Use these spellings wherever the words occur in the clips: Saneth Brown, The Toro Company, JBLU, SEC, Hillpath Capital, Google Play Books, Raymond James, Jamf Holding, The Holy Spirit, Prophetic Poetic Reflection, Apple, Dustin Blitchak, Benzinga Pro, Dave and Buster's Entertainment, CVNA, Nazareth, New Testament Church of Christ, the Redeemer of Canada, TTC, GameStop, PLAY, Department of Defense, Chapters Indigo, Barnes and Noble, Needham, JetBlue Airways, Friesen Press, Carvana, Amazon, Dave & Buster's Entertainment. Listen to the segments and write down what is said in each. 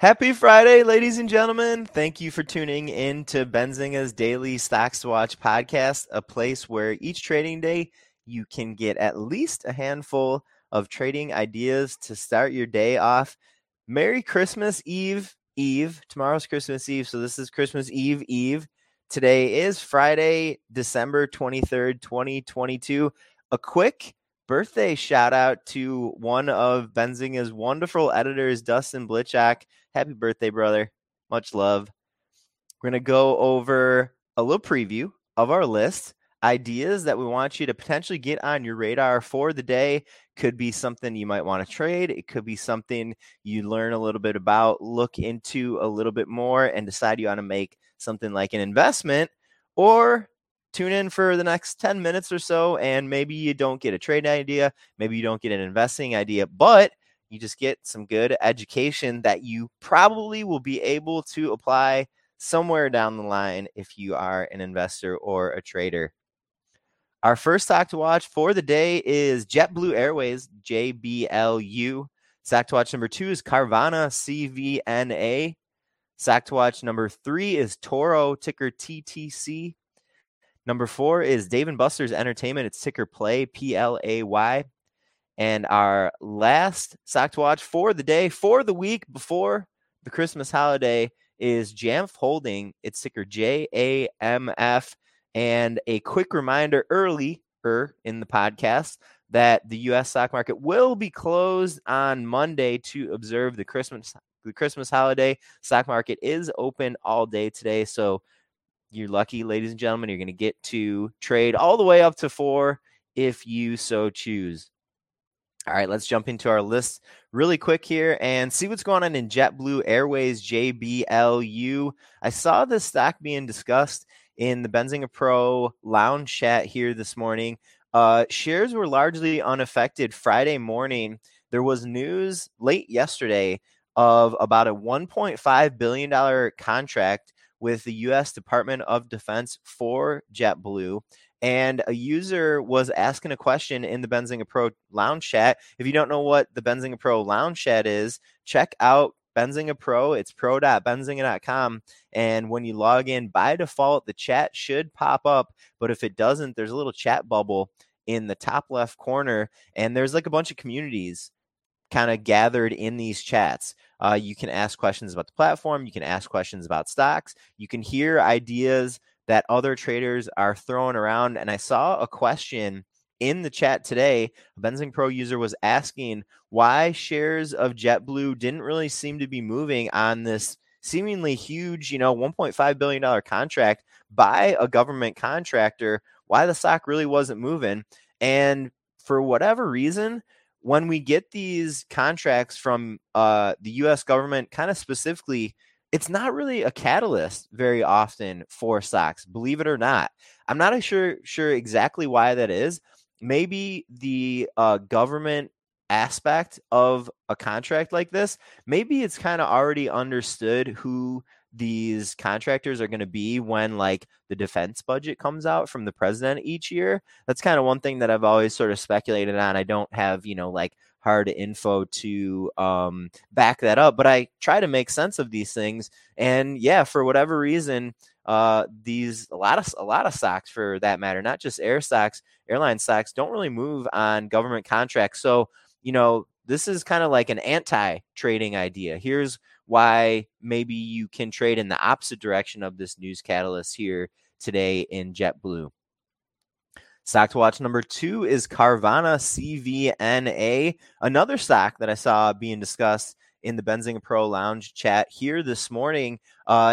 Happy Friday, ladies and gentlemen. Thank you for tuning in to Benzinga's Daily Stocks to Watch podcast, a place where each trading day you can get at least a handful of trading ideas to start your day off. Merry Christmas Eve. Tomorrow's Christmas Eve, so this is Christmas Eve. Today is Friday, December 23rd, 2022. A quick birthday shout out to one of Benzinga's wonderful editors, Dustin Blitchak. Happy birthday, brother. Much love. We're going to go over a little preview of our list. Ideas that we want you to potentially get on your radar for the day. Could be something you might want to trade. It could be something you learn a little bit about, look into a little bit more, and decide you want to make something like an investment, or tune in for the next 10 minutes or so, and maybe you don't get a trade idea, maybe you don't get an investing idea, but you just get some good education that you probably will be able to apply somewhere down the line if you are an investor or a trader. Our first stock to watch for the day is JetBlue Airways, JBLU. Stock to watch number 2 is Carvana, CVNA. Stock to watch number 3 is Toro, ticker TTC. Number 4 is Dave and Buster's Entertainment. It's ticker Play, PLAY. And our last stock to watch for the day, for the week before the Christmas holiday, is Jamf Holding. It's ticker JAMF. And a quick reminder earlier in the podcast that the U.S. stock market will be closed on Monday to observe the Christmas holiday. Stock market is open all day today, so you're lucky, ladies and gentlemen. You're going to get to trade all the way up to 4 if you so choose. All right, let's jump into our list really quick here and see what's going on in JetBlue Airways, JBLU. I saw this stock being discussed in the Benzinga Pro lounge chat here this morning. Shares were largely unaffected Friday morning. There was news late yesterday of about a $1.5 billion contract with the U.S. Department of Defense for JetBlue. And a user was asking a question in the Benzinga Pro Lounge Chat. If you don't know what the Benzinga Pro Lounge Chat is, check out Benzinga Pro. It's pro.benzinga.com. And when you log in, by default, the chat should pop up. But if it doesn't, there's a little chat bubble in the top left corner. And there's like a bunch of communities kind of gathered in these chats. You can ask questions about the platform. You can ask questions about stocks. You can hear ideas that other traders are throwing around. And I saw a question in the chat today. A Benzinga Pro user was asking why shares of JetBlue didn't really seem to be moving on this seemingly huge, $1.5 billion contract by a government contractor, why the stock really wasn't moving. And for whatever reason, when we get these contracts from the U.S. government, kind of specifically, it's not really a catalyst very often for stocks, believe it or not. I'm not sure exactly why that is. Maybe the government aspect of a contract like this, maybe it's kind of already understood who these contractors are going to be when like the defense budget comes out from the president each year. That's kind of one thing that I've always sort of speculated on. I don't have, hard info to back that up, but I try to make sense of these things. And yeah, for whatever reason, a lot of stocks, for that matter, not just airline stocks, don't really move on government contracts. So, this is kind of like an anti-trading idea. Here's why maybe you can trade in the opposite direction of this news catalyst here today in JetBlue. Stock to watch number 2 is Carvana, CVNA, another stock that I saw being discussed in the Benzinga Pro Lounge chat here this morning.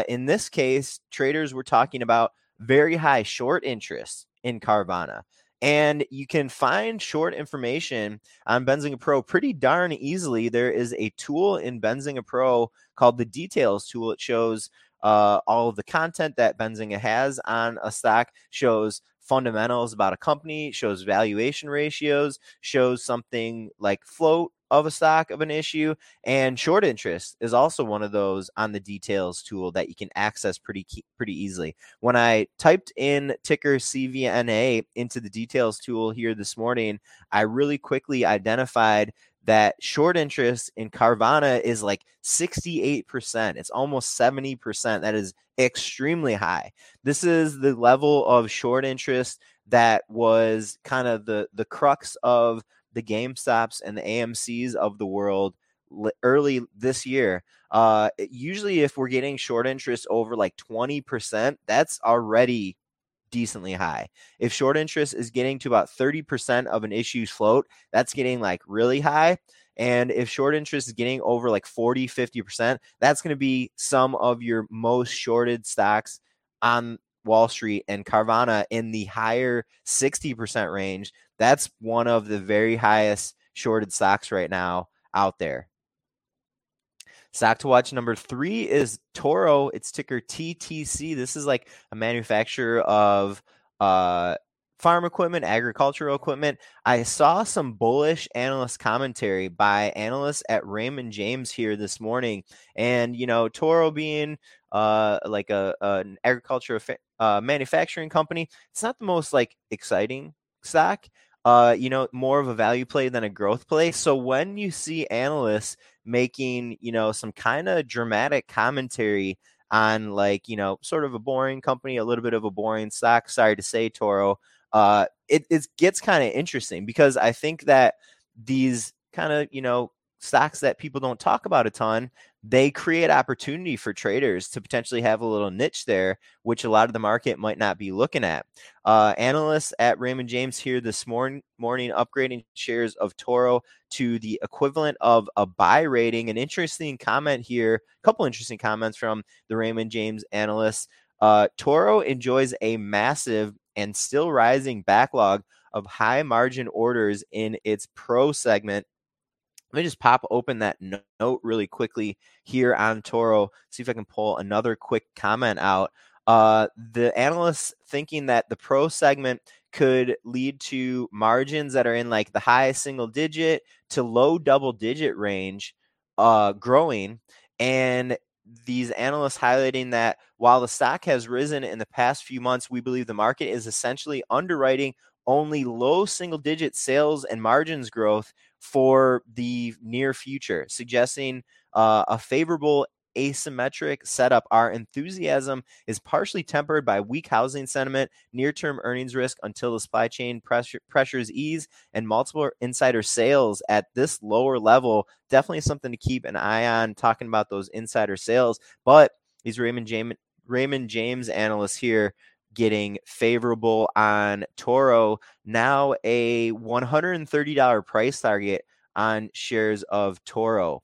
In this case, traders were talking about very high short interest in Carvana. And you can find short information on Benzinga Pro pretty darn easily. There is a tool in Benzinga Pro called the Details tool. It shows all of the content that Benzinga has on a stock, shows fundamentals about a company, shows valuation ratios, shows something like float of a stock of an issue. And short interest is also one of those on the details tool that you can access pretty easily. When I typed in ticker CVNA into the details tool here this morning, I really quickly identified that short interest in Carvana is like 68%. It's almost 70%. That is extremely high. This is the level of short interest that was kind of the crux of the GameStops and the AMCs of the world early this year. Usually if we're getting short interest over like 20%, that's already decently high. If short interest is getting to about 30% of an issue's float, that's getting like really high. And if short interest is getting over like 40, 50%, that's going to be some of your most shorted stocks on Wall Street, and Carvana in the higher 60% range. That's one of the very highest shorted stocks right now out there. Stock to watch number 3 is Toro. It's ticker TTC. This is like a manufacturer of farm equipment, agricultural equipment. I saw some bullish analyst commentary by analysts at Raymond James here this morning. And, you know, Toro being like an agricultural manufacturing company, it's not the most like exciting stock. You know, more of a value play than a growth play. So when you see analysts making, you know, some kind of dramatic commentary on like, you know, sort of a boring company, a little bit of a boring stock, sorry to say, Toro, it gets kind of interesting, because I think that these kind of, you know, stocks that people don't talk about a ton, they create opportunity for traders to potentially have a little niche there, which a lot of the market might not be looking at. Analysts at Raymond James here this morning upgrading shares of Toro to the equivalent of a buy rating. An interesting comment here, a couple interesting comments from the Raymond James analysts. Toro enjoys a massive and still rising backlog of high margin orders in its pro segment. Let me just pop open that note really quickly here on Toro, see if I can pull another quick comment out. The analysts thinking that the pro segment could lead to margins that are in like the high single digit to low double digit range growing. And these analysts highlighting that while the stock has risen in the past few months, we believe the market is essentially underwriting only low single digit sales and margins growth for the near future, suggesting a favorable asymmetric setup. Our enthusiasm is partially tempered by weak housing sentiment, near-term earnings risk until the supply chain pressures ease, and multiple insider sales at this lower level. Definitely something to keep an eye on, talking about those insider sales. But these Raymond James analysts here getting favorable on Toro, now a $130 price target on shares of Toro.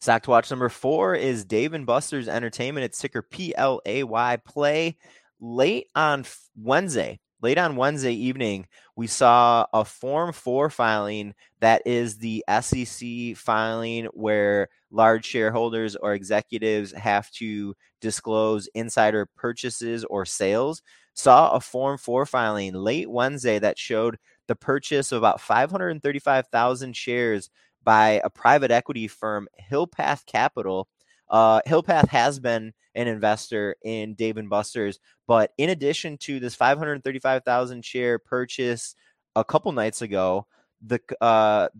Stock to watch number 4 is Dave and Buster's Entertainment. It's ticker PLAY, play. Late on Wednesday evening, we saw a Form 4 filing that is the SEC filing where large shareholders or executives have to disclose insider purchases or sales. Saw a Form 4 filing late Wednesday that showed the purchase of about 535,000 shares by a private equity firm, Hillpath Capital. Hillpath has been an investor in Dave and Buster's, but in addition to this 535,000 share purchase a couple nights ago, the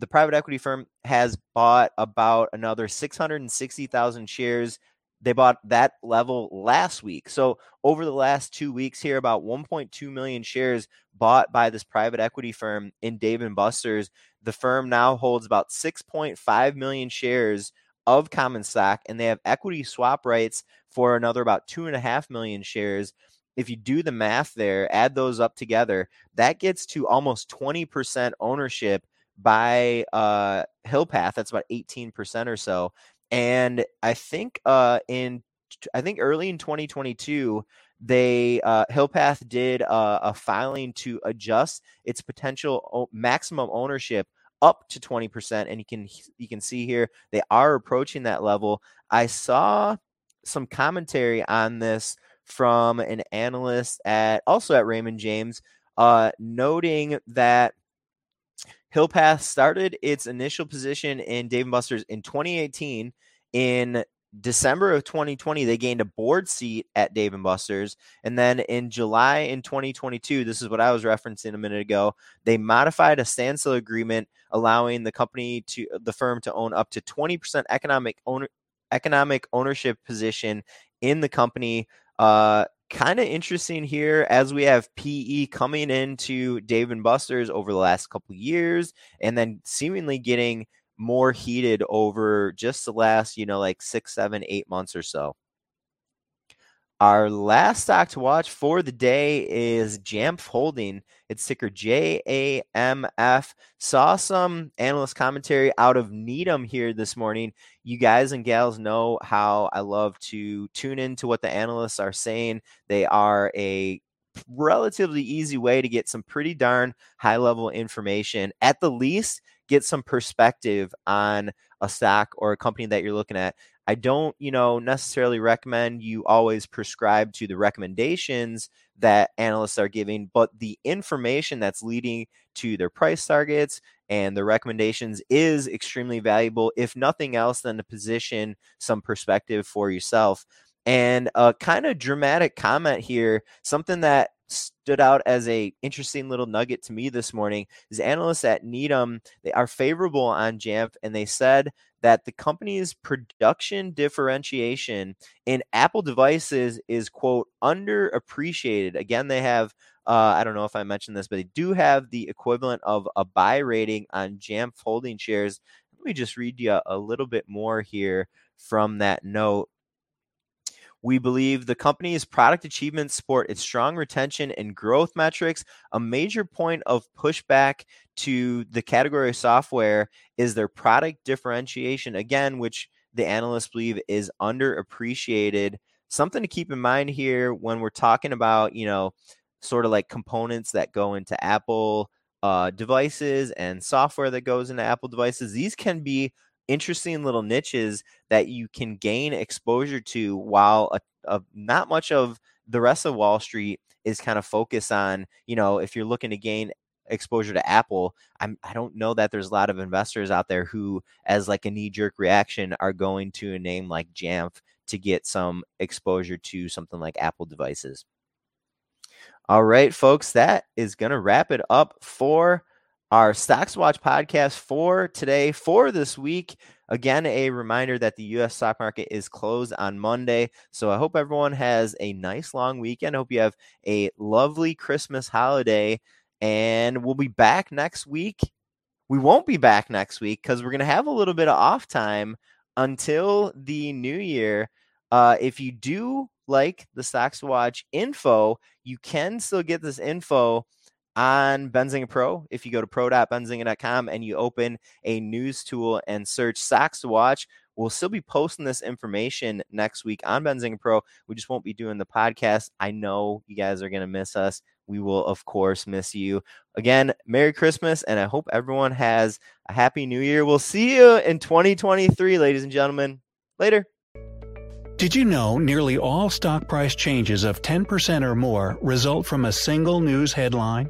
private equity firm has bought about another 660,000 shares. They bought that level last week. So over the last 2 weeks here, about 1.2 million shares bought by this private equity firm in Dave and Buster's. The firm now holds about 6.5 million shares of common stock, and they have equity swap rights for another about 2.5 million shares. If you do the math there, add those up together, that gets to almost 20% ownership by Hillpath. That's about 18% or so. And I think early in 2022, they Hillpath did a filing to adjust its potential maximum ownership up to 20%, and you can see here they are approaching that level. I saw some commentary on this from an analyst at Raymond James, noting that Hillpath started its initial position in Dave and Buster's in 2018. In December of 2020, they gained a board seat at Dave and Buster's. And then in July in 2022, this is what I was referencing a minute ago, they modified a standstill agreement, allowing the company to the firm to own up to 20% economic ownership position in the company. Kind of interesting here as we have PE coming into Dave and Buster's over the last couple of years, and then seemingly getting more heated over just the last, like 6, 7, 8 months or so. Our last stock to watch for the day is Jamf Holding. Its ticker JAMF. Saw some analyst commentary out of Needham here this morning. You guys and gals know how I love to tune into what the analysts are saying. They are a relatively easy way to get some pretty darn high-level information. At the least, get some perspective on a stock or a company that you're looking at. I don't, necessarily recommend you always prescribe to the recommendations that analysts are giving, but the information that's leading to their price targets and their recommendations is extremely valuable, if nothing else than to position some perspective for yourself. And a kind of dramatic comment here, something that stood out as a interesting little nugget to me this morning, is analysts at Needham, they are favorable on Jamf, and they said that the company's production differentiation in Apple devices is, quote, underappreciated. Again, they have, I don't know if I mentioned this, but they do have the equivalent of a buy rating on Jamf Holding shares. Let me just read you a little bit more here from that note. We believe the company's product achievements support its strong retention and growth metrics. A major point of pushback to the category of software is their product differentiation, again, which the analysts believe is underappreciated. Something to keep in mind here when we're talking about, sort of like components that go into Apple devices and software that goes into Apple devices. These can be interesting little niches that you can gain exposure to while not much of the rest of Wall Street is kind of focused on, if you're looking to gain exposure to Apple, I don't know that there's a lot of investors out there who, as like a knee-jerk reaction, are going to a name like Jamf to get some exposure to something like Apple devices. All right, folks, that is going to wrap it up for our Stocks Watch podcast for today, for this week. Again, a reminder that the U.S. stock market is closed on Monday. So I hope everyone has a nice long weekend. I hope you have a lovely Christmas holiday. And we'll be back next week. We won't be back next week because we're going to have a little bit of off time until the new year. If you do like the Stocks Watch info, you can still get this info on Benzinga Pro. If you go to pro.benzinga.com and you open a news tool and search Stocks to Watch, we'll still be posting this information next week on Benzinga Pro. We just won't be doing the podcast. I know you guys are going to miss us. We will, of course, miss you. Again, Merry Christmas, and I hope everyone has a Happy New Year. We'll see you in 2023, ladies and gentlemen. Later. Did you know nearly all stock price changes of 10% or more result from a single news headline?